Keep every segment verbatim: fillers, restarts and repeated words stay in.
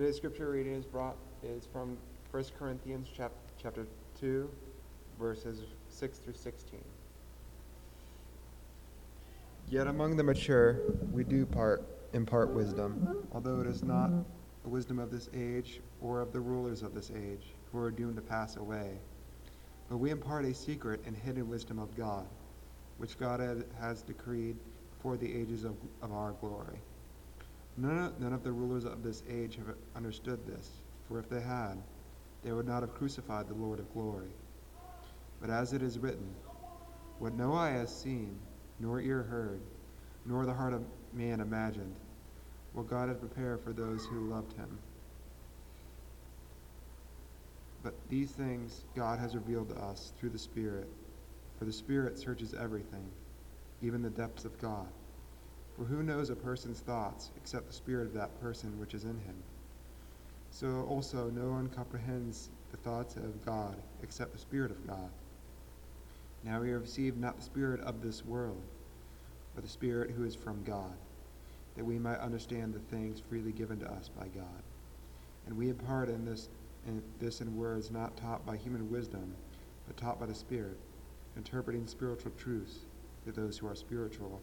Today's scripture reading is brought is from First Corinthians chap, chapter two, verses six through sixteen. Yet among the mature we do part impart wisdom, although it is not the wisdom of this age or of the rulers of this age, who are doomed to pass away. But we impart a secret and hidden wisdom of God, which God has decreed for the ages of, of our glory. None of, none of the rulers of this age have understood this, for if they had, they would not have crucified the Lord of glory. But as it is written, what no eye has seen, nor ear heard, nor the heart of man imagined, what God had prepared for those who loved him. But these things God has revealed to us through the Spirit, for the Spirit searches everything, even the depths of God. For who knows a person's thoughts except the spirit of that person which is in him? So also no one comprehends the thoughts of God except the Spirit of God. Now we have received not the spirit of this world, but the Spirit who is from God, that we might understand the things freely given to us by God. And we impart in this in, this in words not taught by human wisdom, but taught by the Spirit, interpreting spiritual truths to those who are spiritual.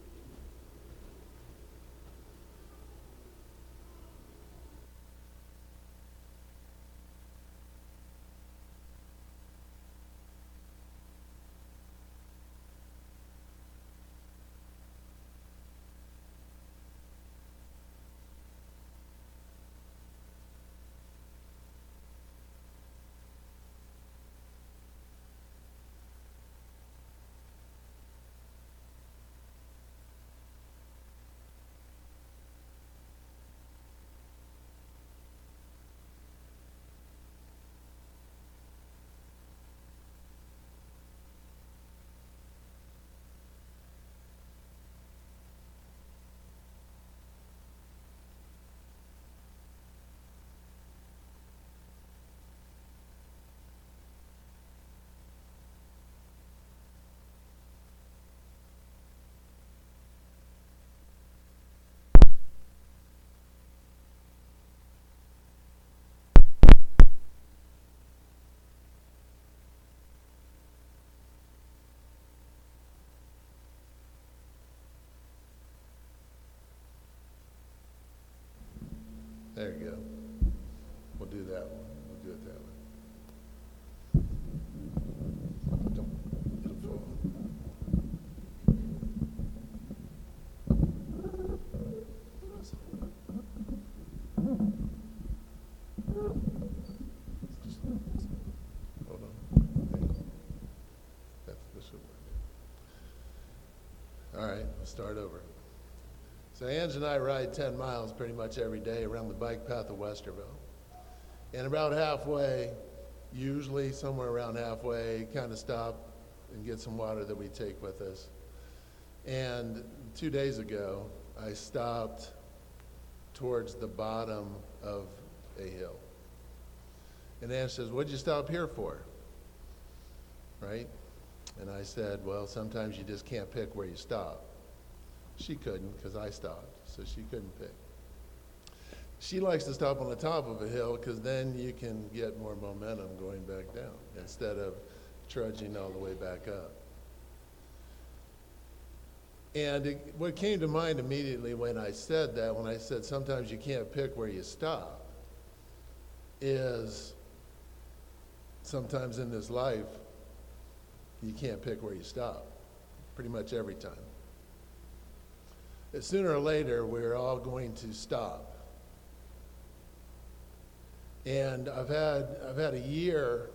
There you go. We'll do that one. We'll do it that way. Don't, it'll fall. Hold on. That's, this should work. All right, let's start over. So Ange and I ride ten miles pretty much every day around the bike path of Westerville. And about halfway, usually somewhere around halfway, kind of stop and get some water that we take with us. And two days ago, I stopped towards the bottom of a hill. And Ange says, what'd you stop here for? Right? And I said, well, sometimes you just can't pick where you stop. She couldn't, because I stopped, so she couldn't pick. She likes to stop on the top of a hill, because then you can get more momentum going back down instead of trudging all the way back up. And it, what came to mind immediately when I said that, when I said sometimes you can't pick where you stop, is sometimes in this life you can't pick where you stop, pretty much every time. That sooner or later, we're all going to stop. And I've had I've had a year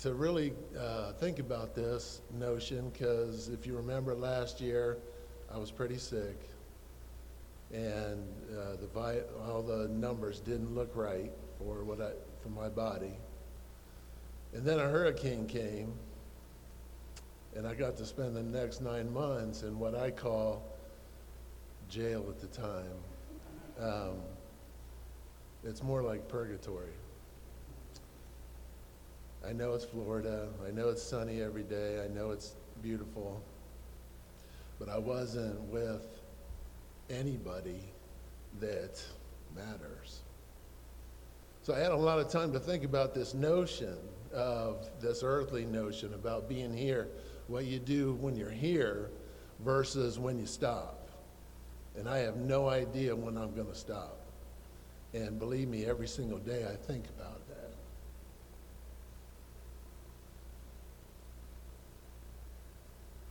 to really uh, think about this notion, because if you remember last year, I was pretty sick, and uh, the vi- all the numbers didn't look right. for what I for my body. And then a hurricane came, and I got to spend the next nine months in what I call jail at the time. Um, it's more like purgatory. I know it's Florida, I know it's sunny every day, I know it's beautiful, but I wasn't with anybody that matters. So I had a lot of time to think about this notion of this earthly notion about being here, what you do when you're here versus when you stop. And I have no idea when I'm going to stop. And believe me, every single day I think about that.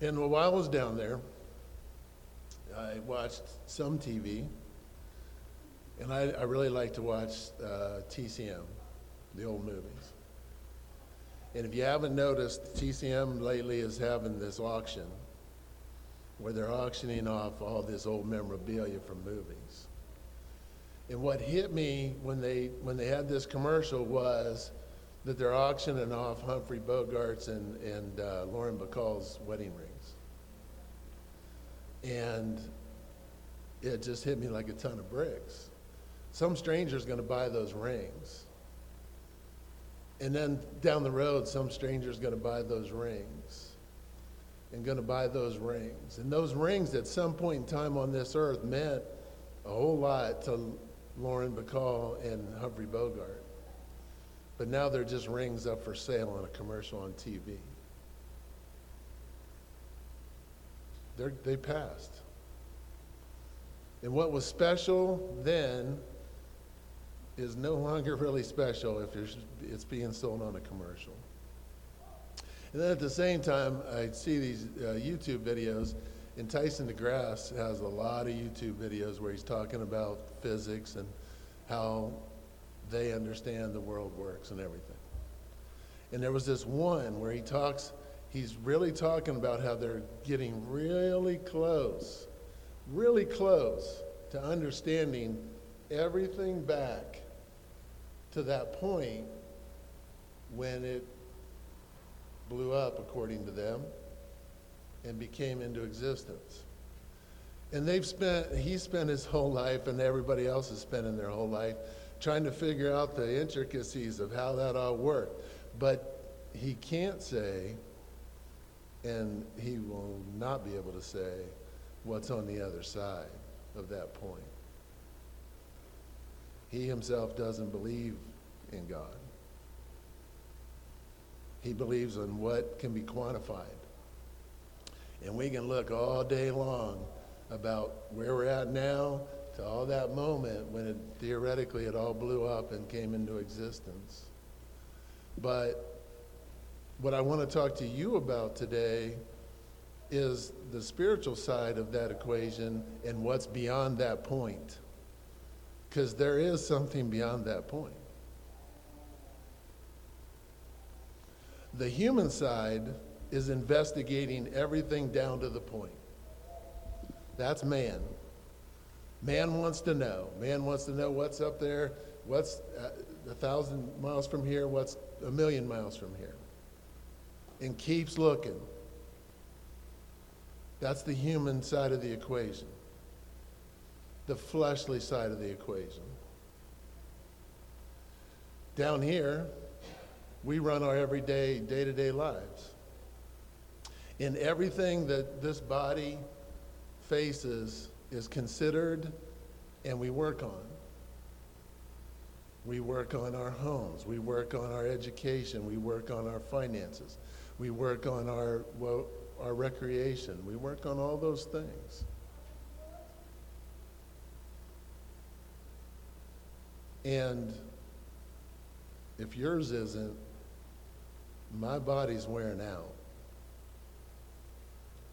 And while I was down there, I watched some T V, and I, I really like to watch uh, T C M, the old movies. And if you haven't noticed, T C M lately is having this auction where they're auctioning off all this old memorabilia from movies. And what hit me when they when they had this commercial was that they're auctioning off Humphrey Bogart's and, and uh, Lauren Bacall's wedding rings. And it just hit me like a ton of bricks. Some stranger's gonna buy those rings. And then down the road, some stranger's gonna buy those rings and gonna buy those rings. And those rings at some point in time on this earth meant a whole lot to Lauren Bacall and Humphrey Bogart. But now they're just rings up for sale on a commercial on T V. They're, they passed. And what was special then is no longer really special if you're, it's being sold on a commercial. And then at the same time, I see these uh, YouTube videos, and Tyson deGrasse has a lot of YouTube videos where he's talking about physics and how they understand the world works and everything. And there was this one where he talks, he's really talking about how they're getting really close, really close to understanding everything back to that point when it blew up, according to them, and became into existence. And they've spent, he spent his whole life, and everybody else is spending their whole life trying to figure out the intricacies of how that all worked. But he can't say, and he will not be able to say, what's on the other side of that point. He himself doesn't believe in God. He believes in what can be quantified. And we can look all day long about where we're at now to all that moment when it, theoretically it all blew up and came into existence. But what I want to talk to you about today is the spiritual side of that equation and what's beyond that point. Because there is something beyond that point. The human side is investigating everything down to the point. That's man. Man wants to know. Man wants to know what's up there, what's a thousand miles from here, what's a million miles from here, and keeps looking. That's the human side of the equation, the fleshly side of the equation. Down here, we run our everyday, day-to-day lives. And everything that this body faces is considered, and we work on. We work on our homes, we work on our education, we work on our finances, we work on our well, our recreation, we work on all those things. And if yours isn't, my body's wearing out.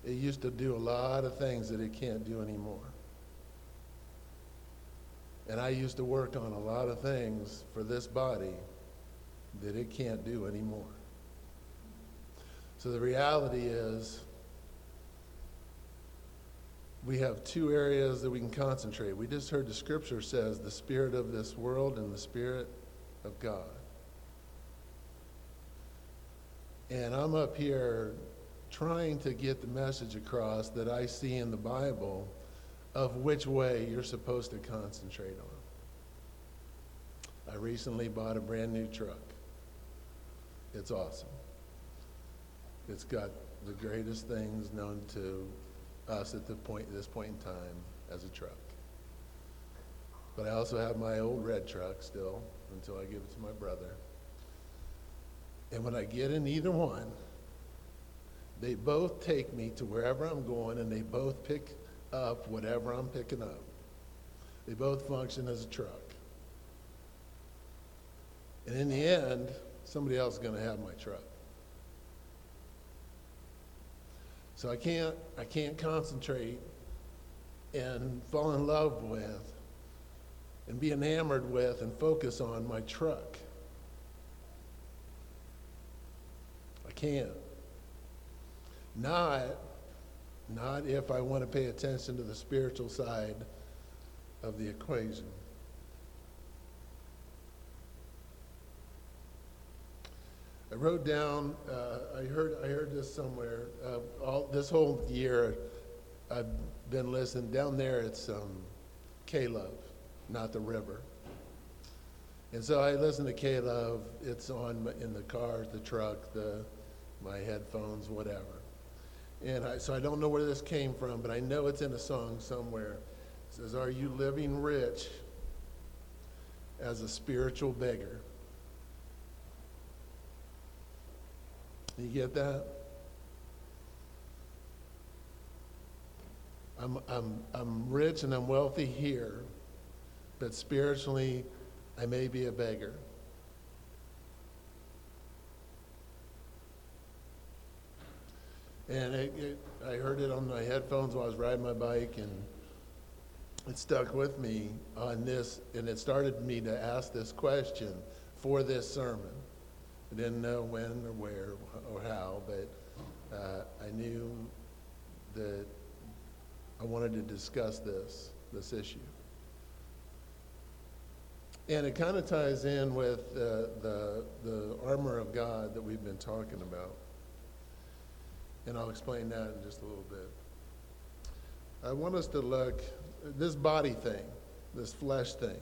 It used to do a lot of things that it can't do anymore. And I used to work on a lot of things for this body that it can't do anymore. So the reality is we have two areas that we can concentrate. We just heard the scripture says the spirit of this world and the spirit of God. And I'm up here trying to get the message across that I see in the Bible of which way you're supposed to concentrate on. I recently bought a brand new truck. It's awesome. It's got the greatest things known to us at the point, this point in time as a truck. But I also have my old red truck still until I give it to my brother. And when I get in either one, they both take me to wherever I'm going, and they both pick up whatever I'm picking up. They both function as a truck. And in the end, somebody else is going to have my truck. So I can't, I can't concentrate and fall in love with and be enamored with and focus on my truck. I can't. Not, not if I want to pay attention to the spiritual side of the equation. I wrote down, uh, I heard I heard this somewhere, uh, all, this whole year I've been listening. Down there it's um, K Love, not the river. And so I listen to K Love, it's on in the car, the truck, the my headphones, whatever. And I, so I don't know where this came from, but I know it's in a song somewhere. It says, "Are you living rich as a spiritual beggar?" You get that? I'm I'm I'm rich and I'm wealthy here, but spiritually, I may be a beggar. And it, it, I heard it on my headphones while I was riding my bike, and it stuck with me on this, and it started me to ask this question for this sermon. I didn't know when or where or how, but uh, I knew that I wanted to discuss this, this issue. And it kind of ties in with uh, the, the armor of God that we've been talking about. And I'll explain that in just a little bit. I want us to look at this body thing, this flesh thing.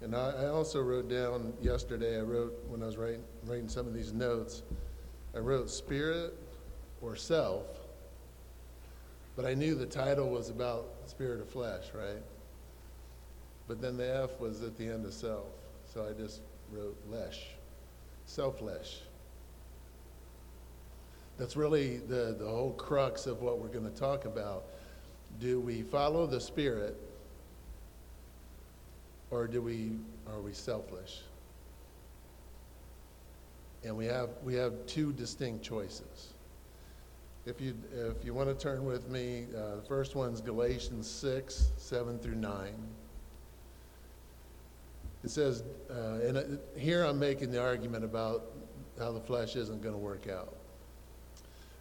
And I, I also wrote down yesterday, I wrote, when I was writing, writing some of these notes, I wrote spirit or self, but I knew the title was about spirit of flesh, right? But then the F was at the end of self, so I just wrote lesh, self-lesh. That's really the, the whole crux of what we're going to talk about. Do we follow the spirit, or do we are we selfish? And we have we have two distinct choices. If you if you want to turn with me, uh, the first one's Galatians six, seven through nine. It says, uh, and it, here I'm making the argument about how the flesh isn't going to work out.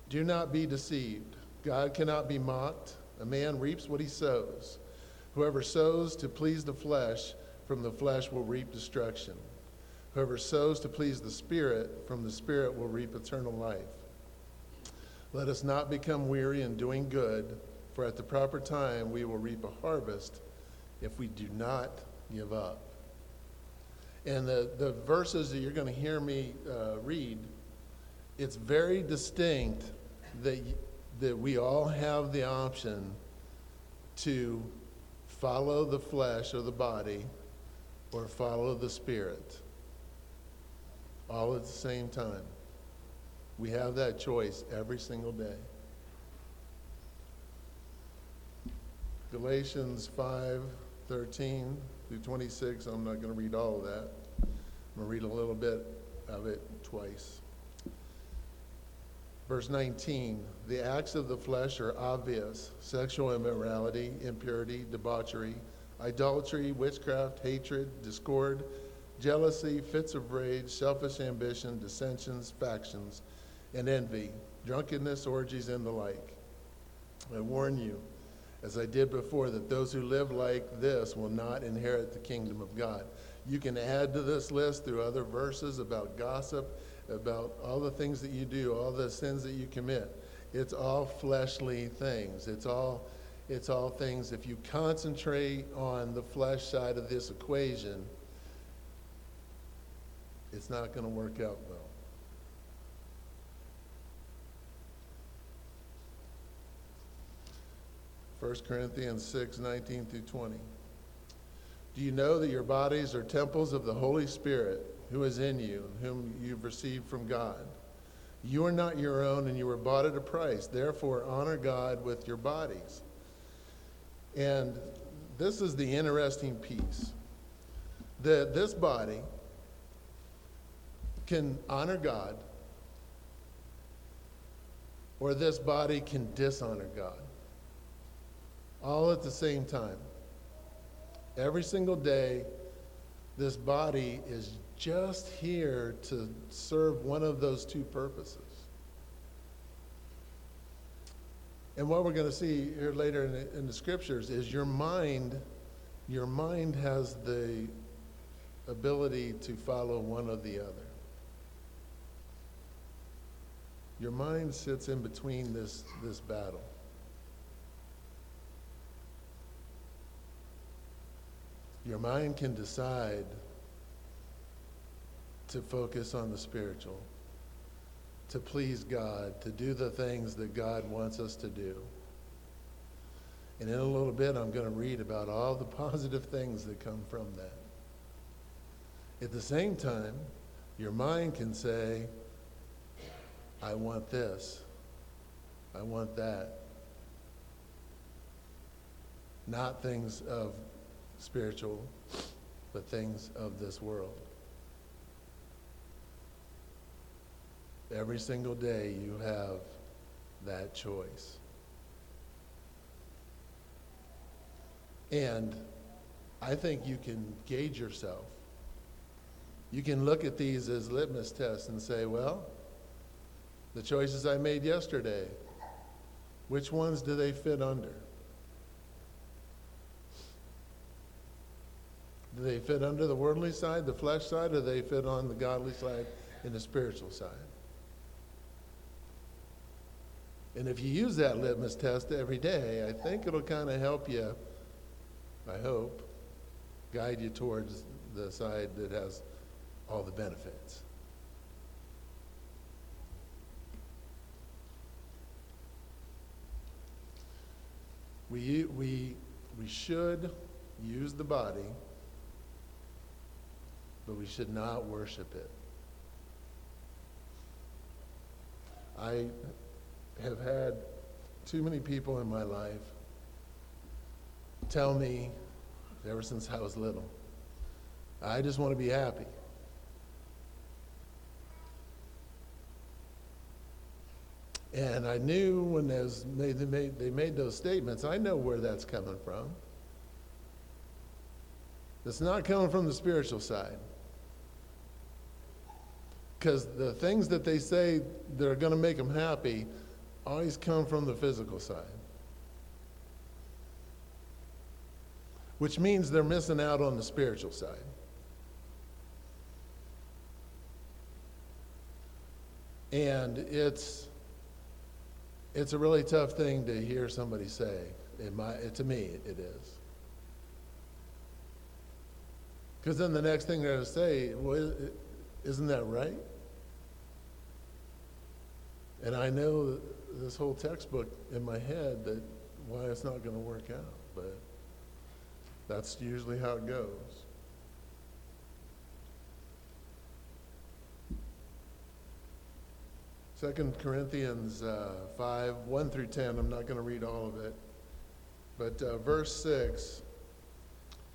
Do not be deceived. God cannot be mocked. A man reaps what he sows. Whoever sows to please the flesh, from the flesh will reap destruction. Whoever sows to please the Spirit, from the Spirit will reap eternal life. Let us not become weary in doing good, for at the proper time we will reap a harvest if we do not give up. And the, the verses that you're going to hear me uh, read, it's very distinct that that we all have the option to follow the flesh or the body or follow the spirit all at the same time. We have that choice every single day. Galatians five thirteen through twenty-six, I'm not going to read all of that. I'm going to read a little bit of it twice. Verse nineteen, the acts of the flesh are obvious: sexual immorality, impurity, debauchery, idolatry, witchcraft, hatred, discord, jealousy, fits of rage, selfish ambition, dissensions, factions, and envy, drunkenness, orgies, and the like. I warn you, as I did before, that those who live like this will not inherit the kingdom of God. You can add to this list through other verses about gossip, about all the things that you do, all the sins that you commit. It's all fleshly things. It's all, it's all things. If you concentrate on the flesh side of this equation, it's not going to work out well. First Corinthians six, nineteen through twenty. Do you know that your bodies are temples of the Holy Spirit, who is in you, and whom you've received from God? You are not your own, and you were bought at a price. Therefore, honor God with your bodies. And this is the interesting piece, that this body can honor God, or this body can dishonor God, all at the same time. Every single day, this body is just here to serve one of those two purposes. And what we're going to see here later in the, in the scriptures is your mind, your mind has the ability to follow one or the other. Your mind sits in between this, this battle. Your mind can decide to focus on the spiritual, to please God, to do the things that God wants us to do. And in a little bit, I'm going to read about all the positive things that come from that. At the same time, your mind can say, I want this, I want that. Not things of spiritual, but things of this world. Every single day you have that choice. And I think you can gauge yourself. You can look at these as litmus tests and say, well, the choices I made yesterday, which ones do they fit under? Do they fit under the worldly side, the flesh side, or do they fit on the godly side and the spiritual side? And if you use that litmus test every day, I think it'll kind of help you, I hope, guide you towards the side that has all the benefits. We, we, we should use the body, but we should not worship it. I have had too many people in my life tell me, ever since I was little, I just want to be happy. And I knew when they, was made, they, made, they made those statements, I know where that's coming from. It's not coming from the spiritual side. Because the things that they say that are going to make them happy always come from the physical side. Which means they're missing out on the spiritual side. And it's it's a really tough thing to hear somebody say. It might, to me, it is. Because then the next thing they're going to say, well, isn't that right? And I know this whole textbook in my head that why it's not going to work out, but that's usually how it goes. Second Corinthians uh, five, one through ten, I'm not going to read all of it, but uh, verse six,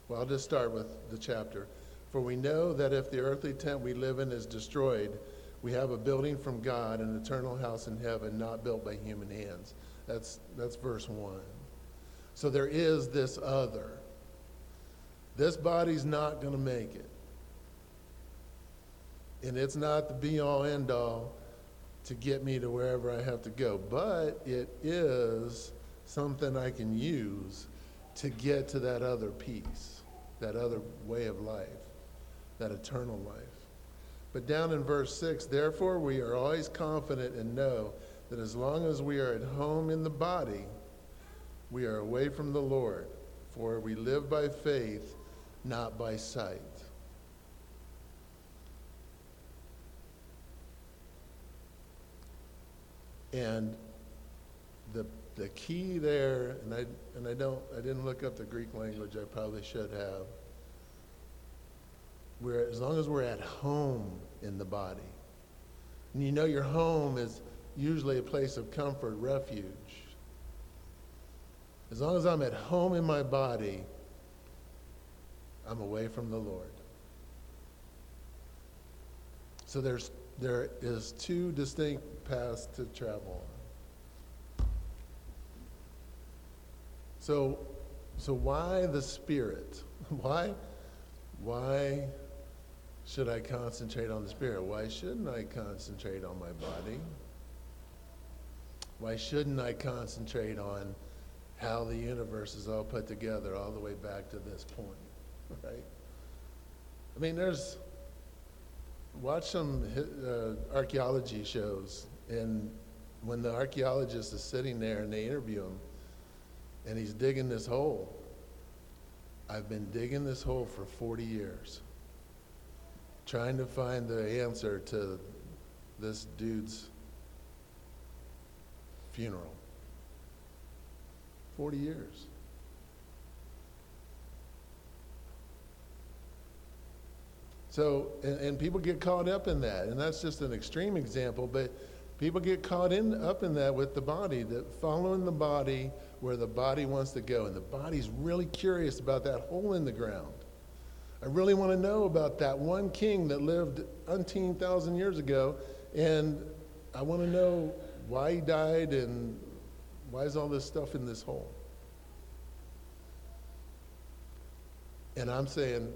well, I'll just start with the chapter. For we know that if the earthly tent we live in is destroyed, we have a building from God, an eternal house in heaven, not built by human hands. That's that's verse one. So there is this other. This body's not going to make it. And it's not the be-all, end-all to get me to wherever I have to go. But it is something I can use to get to that other piece, that other way of life. that eternal life. But down in verse six, therefore we are always confident and know that as long as we are at home in the body, we are away from the Lord, for we live by faith, not by sight. And the the key there, and I and I don't I didn't look up the Greek language, I probably should have. We're, as long as we're at home in the body. And you know your home is usually a place of comfort, refuge. As long as I'm at home in my body, I'm away from the Lord. So there's there is two distinct paths to travel on. So so why the Spirit? Why why should I concentrate on the Spirit? Why shouldn't I concentrate on my body? Why shouldn't I concentrate on how the universe is all put together all the way back to this point, right? I mean, there's, watch some uh, archaeology shows, and when the archaeologist is sitting there and they interview him, and he's digging this hole, I've been digging this hole for forty years, trying to find the answer to this dude's funeral. forty years. So, and, and people get caught up in that, and that's just an extreme example, but people get caught in up in that with the body, that following the body where the body wants to go, and the body's really curious about that hole in the ground. I really want to know about that one king that lived umpteen thousand years ago, and I want to know why he died and why is all this stuff in this hole? And I'm saying,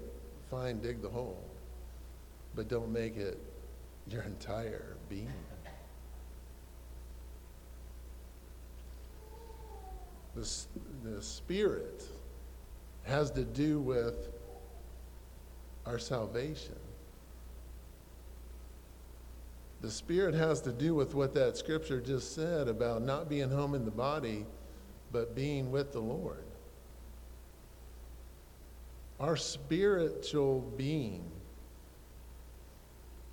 fine, dig the hole, but don't make it your entire being. The, the Spirit has to do with our salvation. The Spirit has to do with what that scripture just said about not being home in the body, but being with the Lord. Our spiritual being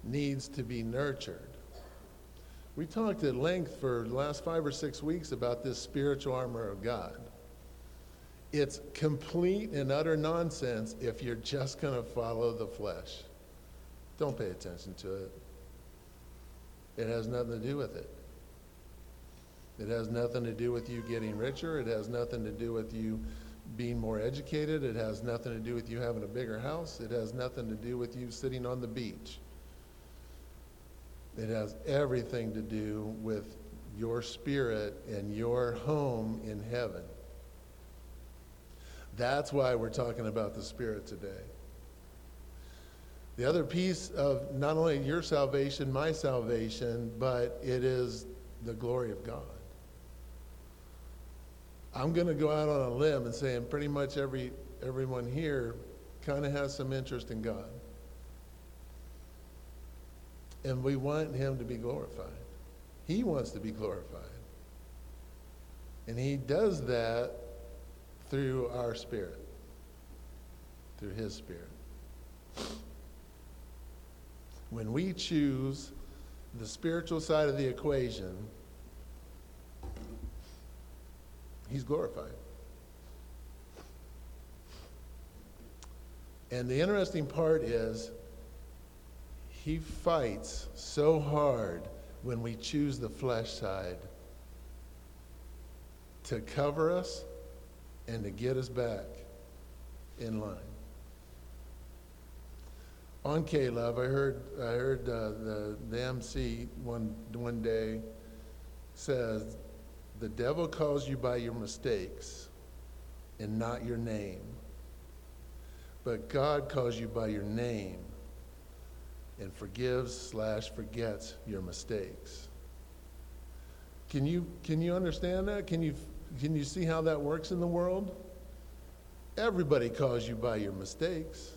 needs to be nurtured. We talked at length for the last five or six weeks about this spiritual armor of God. It's complete and utter nonsense if you're just going to follow the flesh. Don't pay attention to it. It has nothing to do with it. It has nothing to do with you getting richer. It has nothing to do with you being more educated. It has nothing to do with you having a bigger house. It has nothing to do with you sitting on the beach. It has everything to do with your spirit and your home in heaven. That's why we're talking about the Spirit today. The other piece of not only your salvation, my salvation, but it is the glory of God. I'm going to go out on a limb and say, and pretty much every everyone here kind of has some interest in God. And we want him to be glorified. He wants to be glorified. And he does that through our spirit, through his Spirit. When we choose the spiritual side of the equation, he's glorified. And the interesting part is, he fights so hard when we choose the flesh side to cover us and to get us back in line. On K Love, I heard I heard uh, the the M C one one day says, "The devil calls you by your mistakes, and not your name. But God calls you by your name, and forgives slash forgets your mistakes." Can you can you understand that? Can you can you see how that works in the world? Everybody calls you by your mistakes.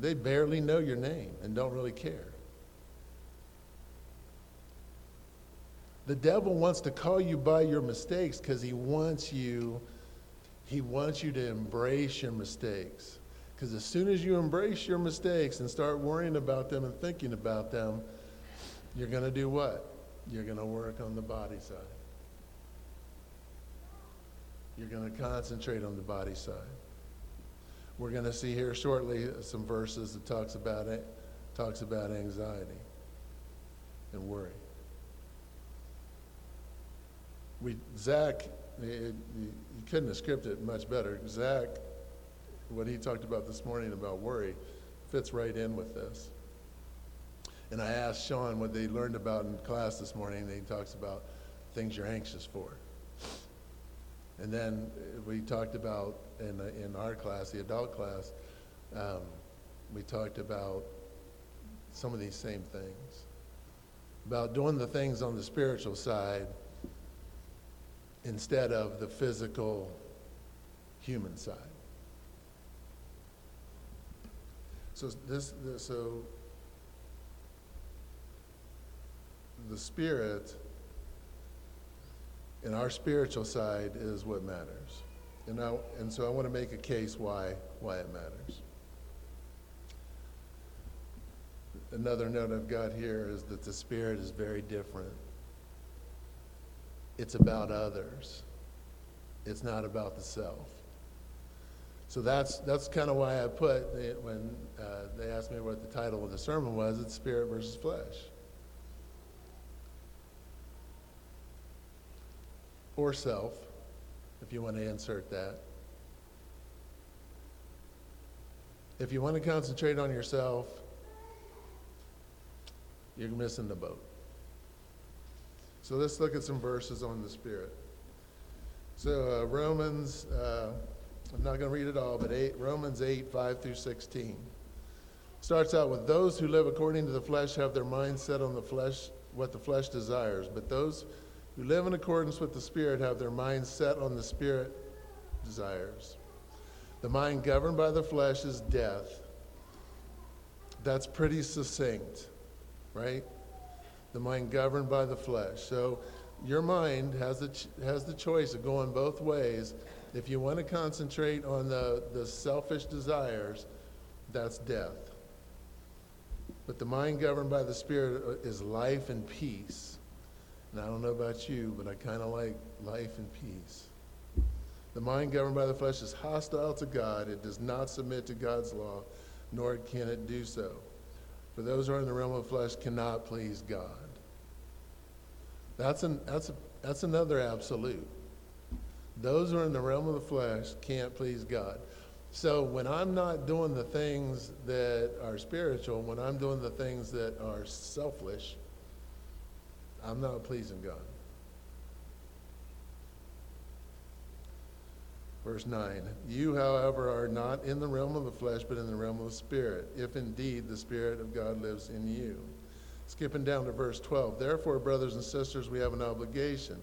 They barely know your name and don't really care. The devil wants to call you by your mistakes because he wants you, he wants you to embrace your mistakes. Because as soon as you embrace your mistakes and start worrying about them and thinking about them, you're going to do what? You're going to work on the body side. You're going to concentrate on the body side. We're going to see here shortly some verses that talks about it, talks about anxiety and worry. We Zach, you couldn't have scripted it much better. Zach, what he talked about this morning about worry fits right in with this. And I asked Sean what they learned about in class this morning, and he talks about things you're anxious for. And then we talked about, in in our class, the adult class, um, we talked about some of these same things. About doing the things on the spiritual side instead of the physical human side. So this, this, so the spirit and our spiritual side is what matters. And I, and so I want to make a case why why it matters. Another note I've got here is that the spirit is very different. It's about others. It's not about the self. So that's that's kind of why I put it when uh, they asked me what the title of the sermon was. It's Spirit versus Flesh, or self, if you want to insert that. If you want to concentrate on yourself, you're missing the boat. So let's look at some verses on the Spirit. So uh, Romans. Uh, I'm not going to read it all, but eight, Romans eight, five through sixteen. Starts out with, those who live according to the flesh have their mind set on the flesh, what the flesh desires. But those who live in accordance with the Spirit have their mind set on the Spirit desires. The mind governed by the flesh is death. That's pretty succinct, right? The mind governed by the flesh. So your mind has the, ch- has the choice of going both ways. If you want to concentrate on the, the selfish desires, that's death. But the mind governed by the Spirit is life and peace. And I don't know about you, but I kind of like life and peace. The mind governed by the flesh is hostile to God. It does not submit to God's law, nor can it do so. For those who are in the realm of flesh cannot please God. That's an that's a, that's another absolute. Those who are in the realm of the flesh can't please God. So when I'm not doing the things that are spiritual, when I'm doing the things that are selfish, I'm not pleasing God. Verse nine, you, however, are not in the realm of the flesh, but in the realm of the Spirit, if indeed the Spirit of God lives in you. Skipping down to verse twelve, therefore, brothers and sisters, we have an obligation,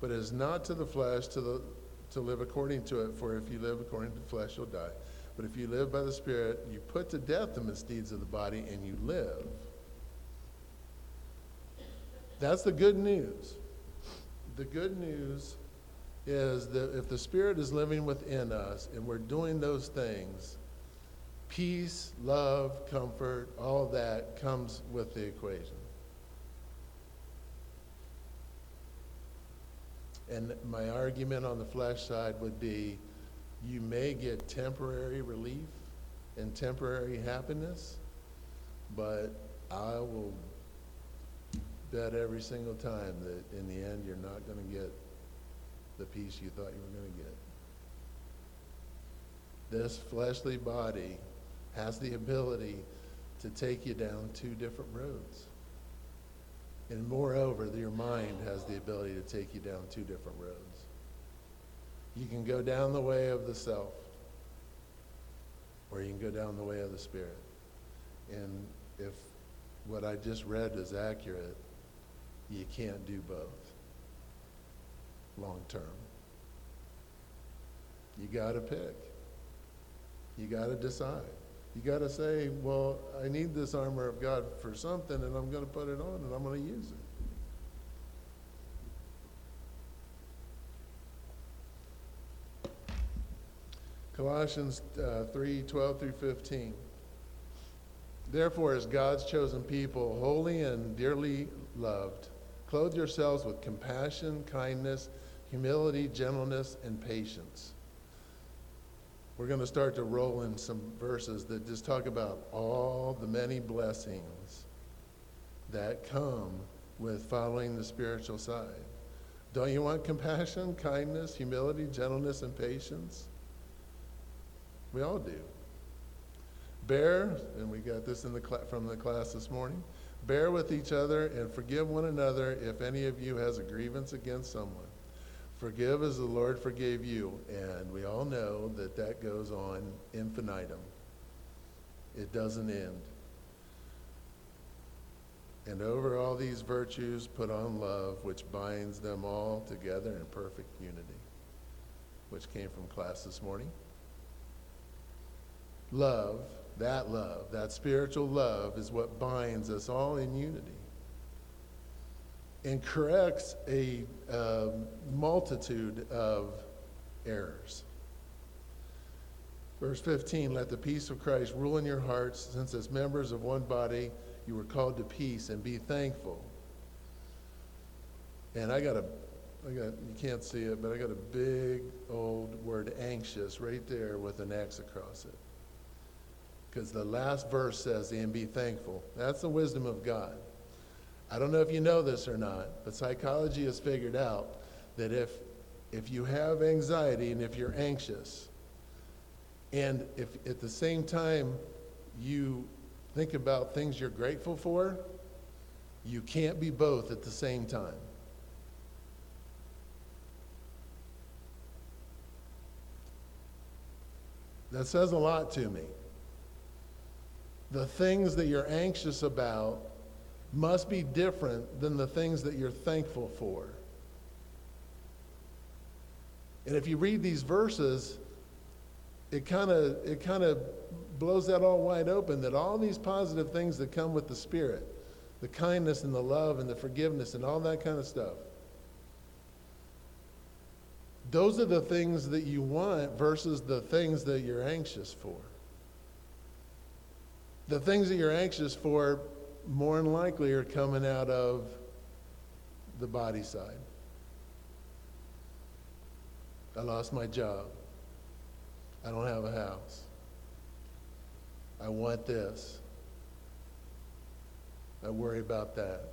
but it is not to the flesh to the to live according to it, for if you live according to the flesh, you'll die. But if you live by the Spirit, you put to death the misdeeds of the body, and you live. That's the good news. The good news is that if the Spirit is living within us, and we're doing those things, peace, love, comfort, all that comes with the equation. And my argument on the flesh side would be, you may get temporary relief and temporary happiness, but I will bet every single time that in the end, you're not going to get the peace you thought you were going to get. This fleshly body has the ability to take you down two different roads. And moreover, your mind has the ability to take you down two different roads. You can go down the way of the self, or you can go down the way of the Spirit. And if what I just read is accurate, you can't do both long term. You got to pick. You got to decide. You got to say, well, I need this armor of God for something, and I'm going to put it on, and I'm going to use it. Colossians uh, three, twelve through fifteen. Therefore, as God's chosen people, holy and dearly loved, clothe yourselves with compassion, kindness, humility, gentleness, and patience. We're going to start to roll in some verses that just talk about all the many blessings that come with following the spiritual side. Don't you want compassion, kindness, humility, gentleness, and patience? We all do. Bear, and we got this in the cl- from the class this morning, bear with each other and forgive one another if any of you has a grievance against someone. Forgive as the Lord forgave you. And we all know that that goes on infinitum. It doesn't end. And over all these virtues, put on love, which binds them all together in perfect unity, which came from class this morning. Love, that love, that spiritual love is what binds us all in unity and corrects a uh, multitude of errors. Verse fifteen, let the peace of Christ rule in your hearts, since as members of one body you were called to peace, and be thankful. And I got a, I got, you can't see it, but I got a big old word anxious right there with an X across it. Because the last verse says, and be thankful. That's the wisdom of God. I don't know if you know this or not, but psychology has figured out that if if you have anxiety and if you're anxious, and if at the same time you think about things you're grateful for, you can't be both at the same time. That says a lot to me. The things that you're anxious about must be different than the things that you're thankful for. And if you read these verses, it kind of it kind of blows that all wide open, that all these positive things that come with the Spirit, the kindness and the love and the forgiveness and all that kind of stuff, those are the things that you want versus the things that you're anxious for. The things that you're anxious for, more than likely, are coming out of the body side. I lost my job. I don't have a house. I want this. I worry about that.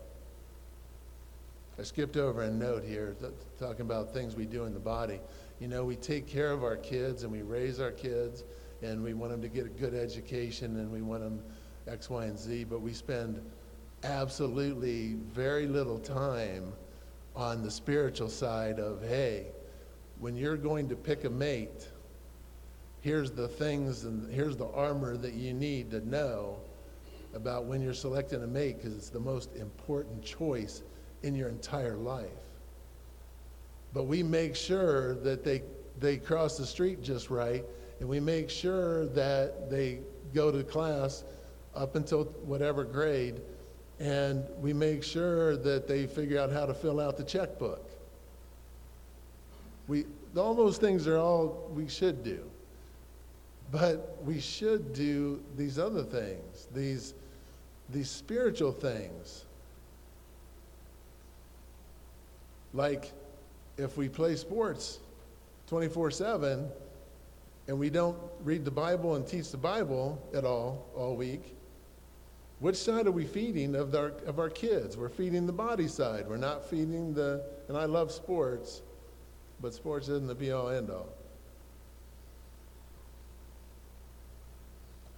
I skipped over a note here th- talking about things we do in the body. You know, we take care of our kids and we raise our kids, and we want them to get a good education, and we want them X, Y, and Z, but we spend absolutely very little time on the spiritual side of, hey, when you're going to pick a mate, here's the things and here's the armor that you need to know about when you're selecting a mate, because it's the most important choice in your entire life. But we make sure that they they cross the street just right, and we make sure that they go to class up until whatever grade, and we make sure that they figure out how to fill out the checkbook. We, all those things are all we should do. But we should do these other things, these, these spiritual things. Like if we play sports twenty-four seven, and we don't read the Bible and teach the Bible at all, all week, which side are we feeding of our, of our kids? We're feeding the body side. We're not feeding the, and I love sports, but sports isn't the be-all, end-all.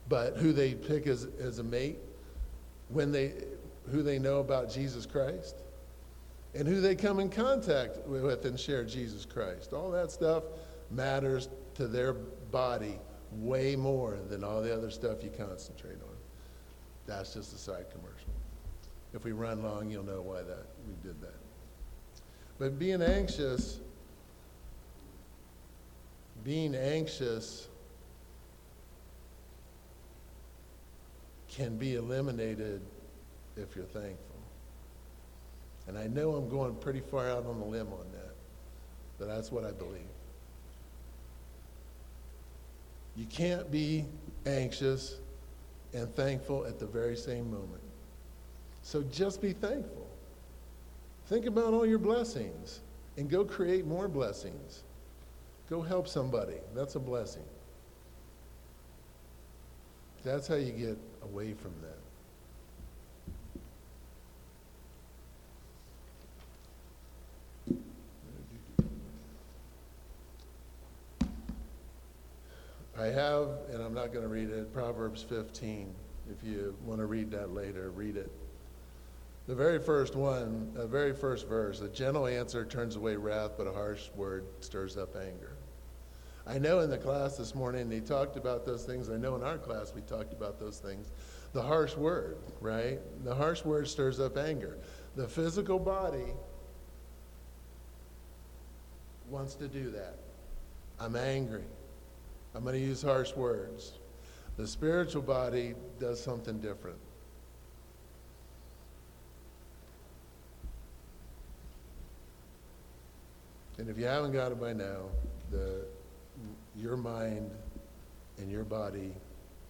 But who they pick as, as a mate, when they, who they know about Jesus Christ, and who they come in contact with and share Jesus Christ. All that stuff matters to their body way more than all the other stuff you concentrate on. That's just a side commercial. If we run long, you'll know why that we did that. But being anxious, being anxious can be eliminated if you're thankful. And I know I'm going pretty far out on the limb on that, but that's what I believe. You can't be anxious and thankful at the very same moment. So just be thankful. Think about all your blessings and go create more blessings. Go help somebody. That's a blessing. That's how you get away from that. I have, and I'm not going to read it, Proverbs fifteen. If you want to read that later, read it. The very first one, the very first verse, a gentle answer turns away wrath, but a harsh word stirs up anger. I know in the class this morning they talked about those things. I know in our class we talked about those things. The harsh word, right? The harsh word stirs up anger. The physical body wants to do that. I'm angry. I'm going to use harsh words. The spiritual body does something different. And if you haven't got it by now, the your mind and your body,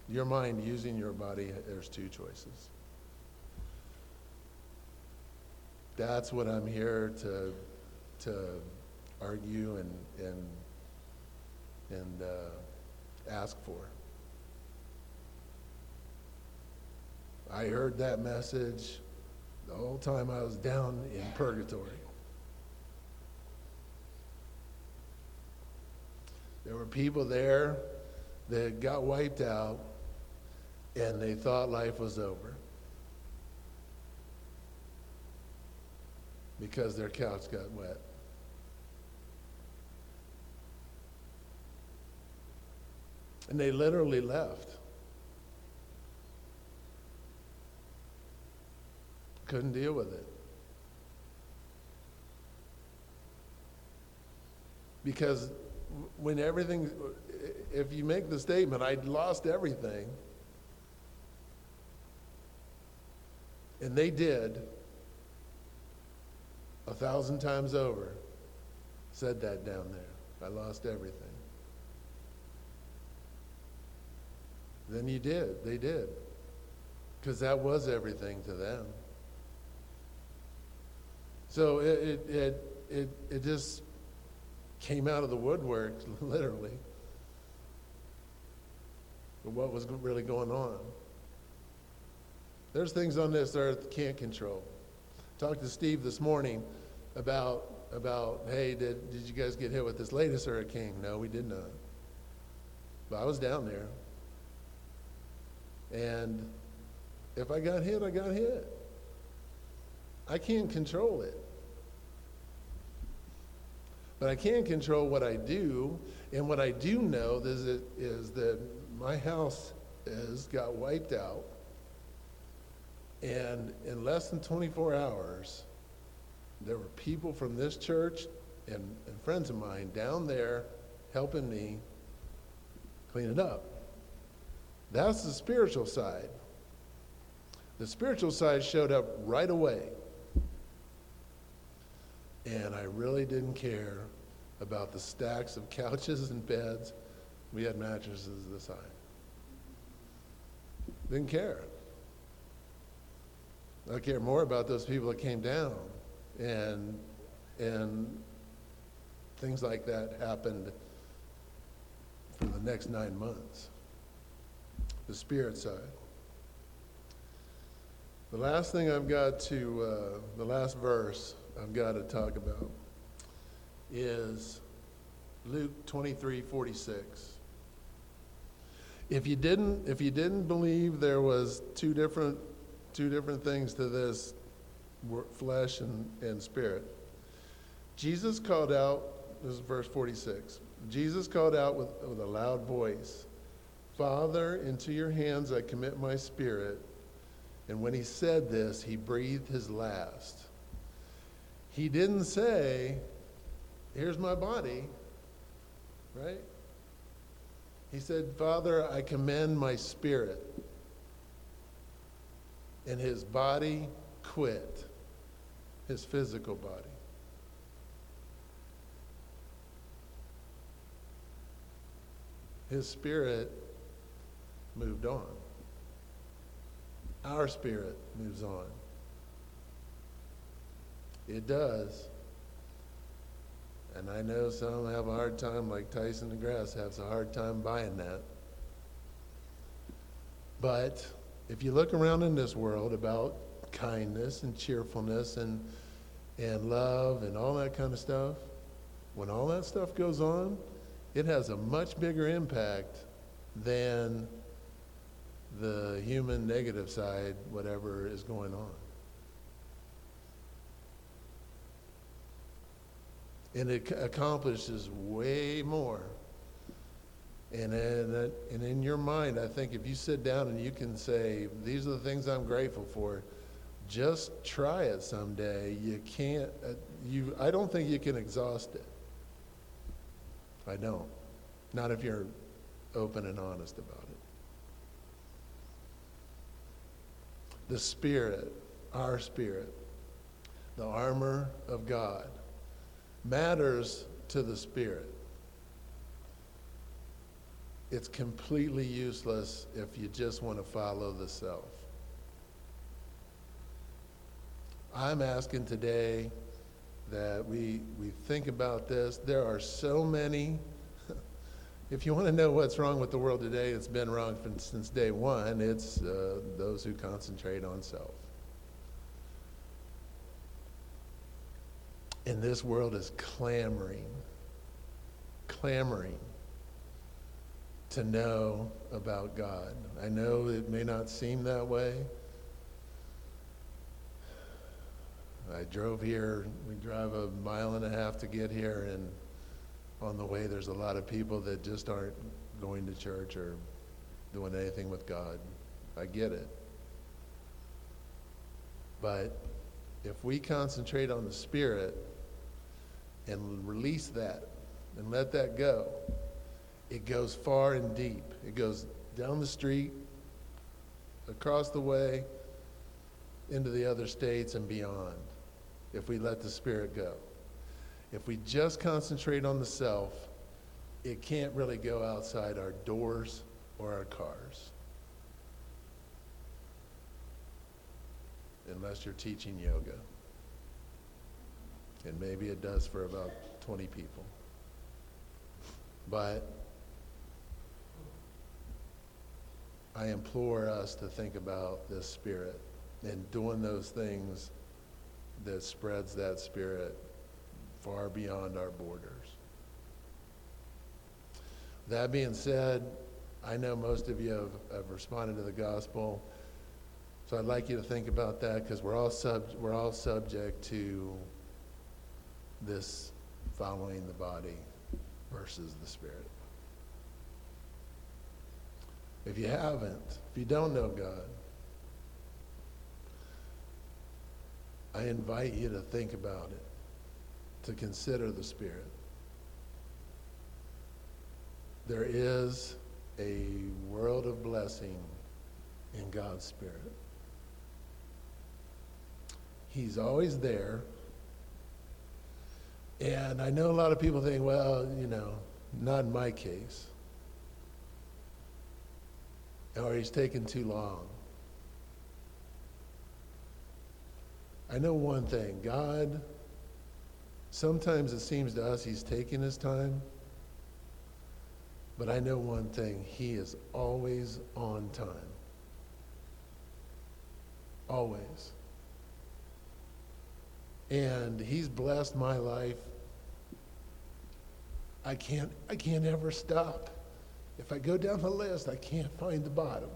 your mind using your body, there's two choices. That's what I'm here to to argue and and and. Uh, ask for. I heard that message the whole time I was down in purgatory. There were people there that got wiped out and they thought life was over because their couch got wet. And they literally left. Couldn't deal with it. Because when everything, if you make the statement, I'd lost everything, and they did, a thousand times over, said that down there. I lost everything. Then you did. They did. Because that was everything to them. So it, it it it it just came out of the woodwork, literally. But what was really going on? There's things on this earth can't control. Talked to Steve this morning about about hey, did did you guys get hit with this latest hurricane? No, we did not. But I was down there. And if I got hit, I got hit. I can't control it. But I can control what I do. And what I do know is, it, is that my house has got wiped out. And in less than twenty-four hours, there were people from this church and, and friends of mine down there helping me clean it up. That's the spiritual side. The spiritual side showed up right away. And I really didn't care about the stacks of couches and beds. We had mattresses this high. Didn't care. I care more about those people that came down. And, and things like that happened for the next nine months. The spirit side. The last thing I've got to, uh, the last verse I've got to talk about is Luke twenty-three forty-six. If you didn't, if you didn't believe there was two different, two different things to this, flesh and, and spirit, Jesus called out. This is verse forty-six. Jesus called out with, with a loud voice. Father, into your hands I commit my spirit. And when he said this, he breathed his last. He didn't say, here's my body, right? He said, Father, I commend my spirit. and his body quit, his physical body. His spirit moved on. Our spirit moves on. It does. And I know some have a hard time, like Tyson deGrasse has a hard time buying that. But if you look around in this world about kindness and cheerfulness and and love and all that kind of stuff, when all that stuff goes on, it has a much bigger impact than the human negative side, whatever is going on. And it accomplishes way more. And in, and in your mind, I think if you sit down and you can say, these are the things I'm grateful for, just try it someday. You can't, you, I don't think you can exhaust it. I don't. Not if you're open and honest about it. The spirit, our spirit, the armor of God, matters to the spirit. It's completely useless if you just want to follow the self. I'm asking today that we we think about this. There are so many. If you want to know what's wrong with the world today, it's been wrong since day one. It's uh, those who concentrate on self. And this world is clamoring, clamoring to know about God. I know it may not seem that way. I drove here, we drive a mile and a half to get here, and on the way there's a lot of people that just aren't going to church or doing anything with God. I get it. But if we concentrate on the Spirit and release that and let that go, it goes far and deep. It goes down the street, across the way, into the other states and beyond, if we let the Spirit go. If we just concentrate on the self, it can't really go outside our doors or our cars. Unless you're teaching yoga. And maybe it does for about twenty people. But I implore us to think about this spirit and doing those things that spreads that spirit far beyond our borders. That being said, I know most of you have, have responded to the gospel. So I'd like you to think about that, because we're all sub we're all subject to this following the body versus the spirit. If you haven't, if you don't know God, I invite you to think about it, to consider the spirit. There is a world of blessing in God's spirit. He's always there. And I know a lot of people think, well, you know, not in my case. Or he's taking too long. I know one thing, God, sometimes it seems to us he's taking his time, but I know one thing, he is always on time. Always. And he's blessed my life. I can't, I can't ever stop. If I go down the list, I can't find the bottom.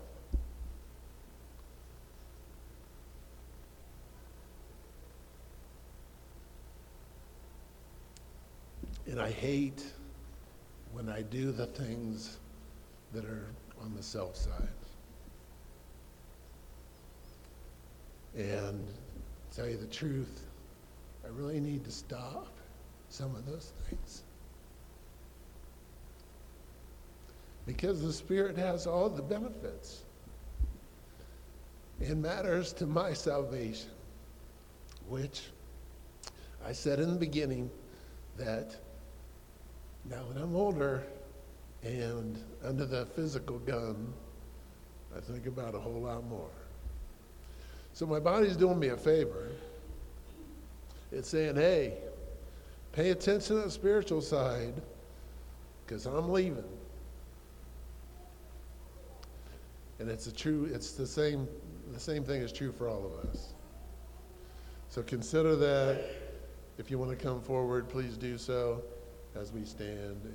And I hate when I do the things that are on the self side. And to tell you the truth, I really need to stop some of those things. Because the Spirit has all the benefits. It matters to my salvation, which I said in the beginning that now that I'm older and under the physical gun, I think about a whole lot more. So my body's doing me a favor. It's saying, hey, pay attention to the spiritual side because I'm leaving. And it's a true, it's the same, the same thing is true for all of us. So consider that. If you want to come forward, please do so as we stand.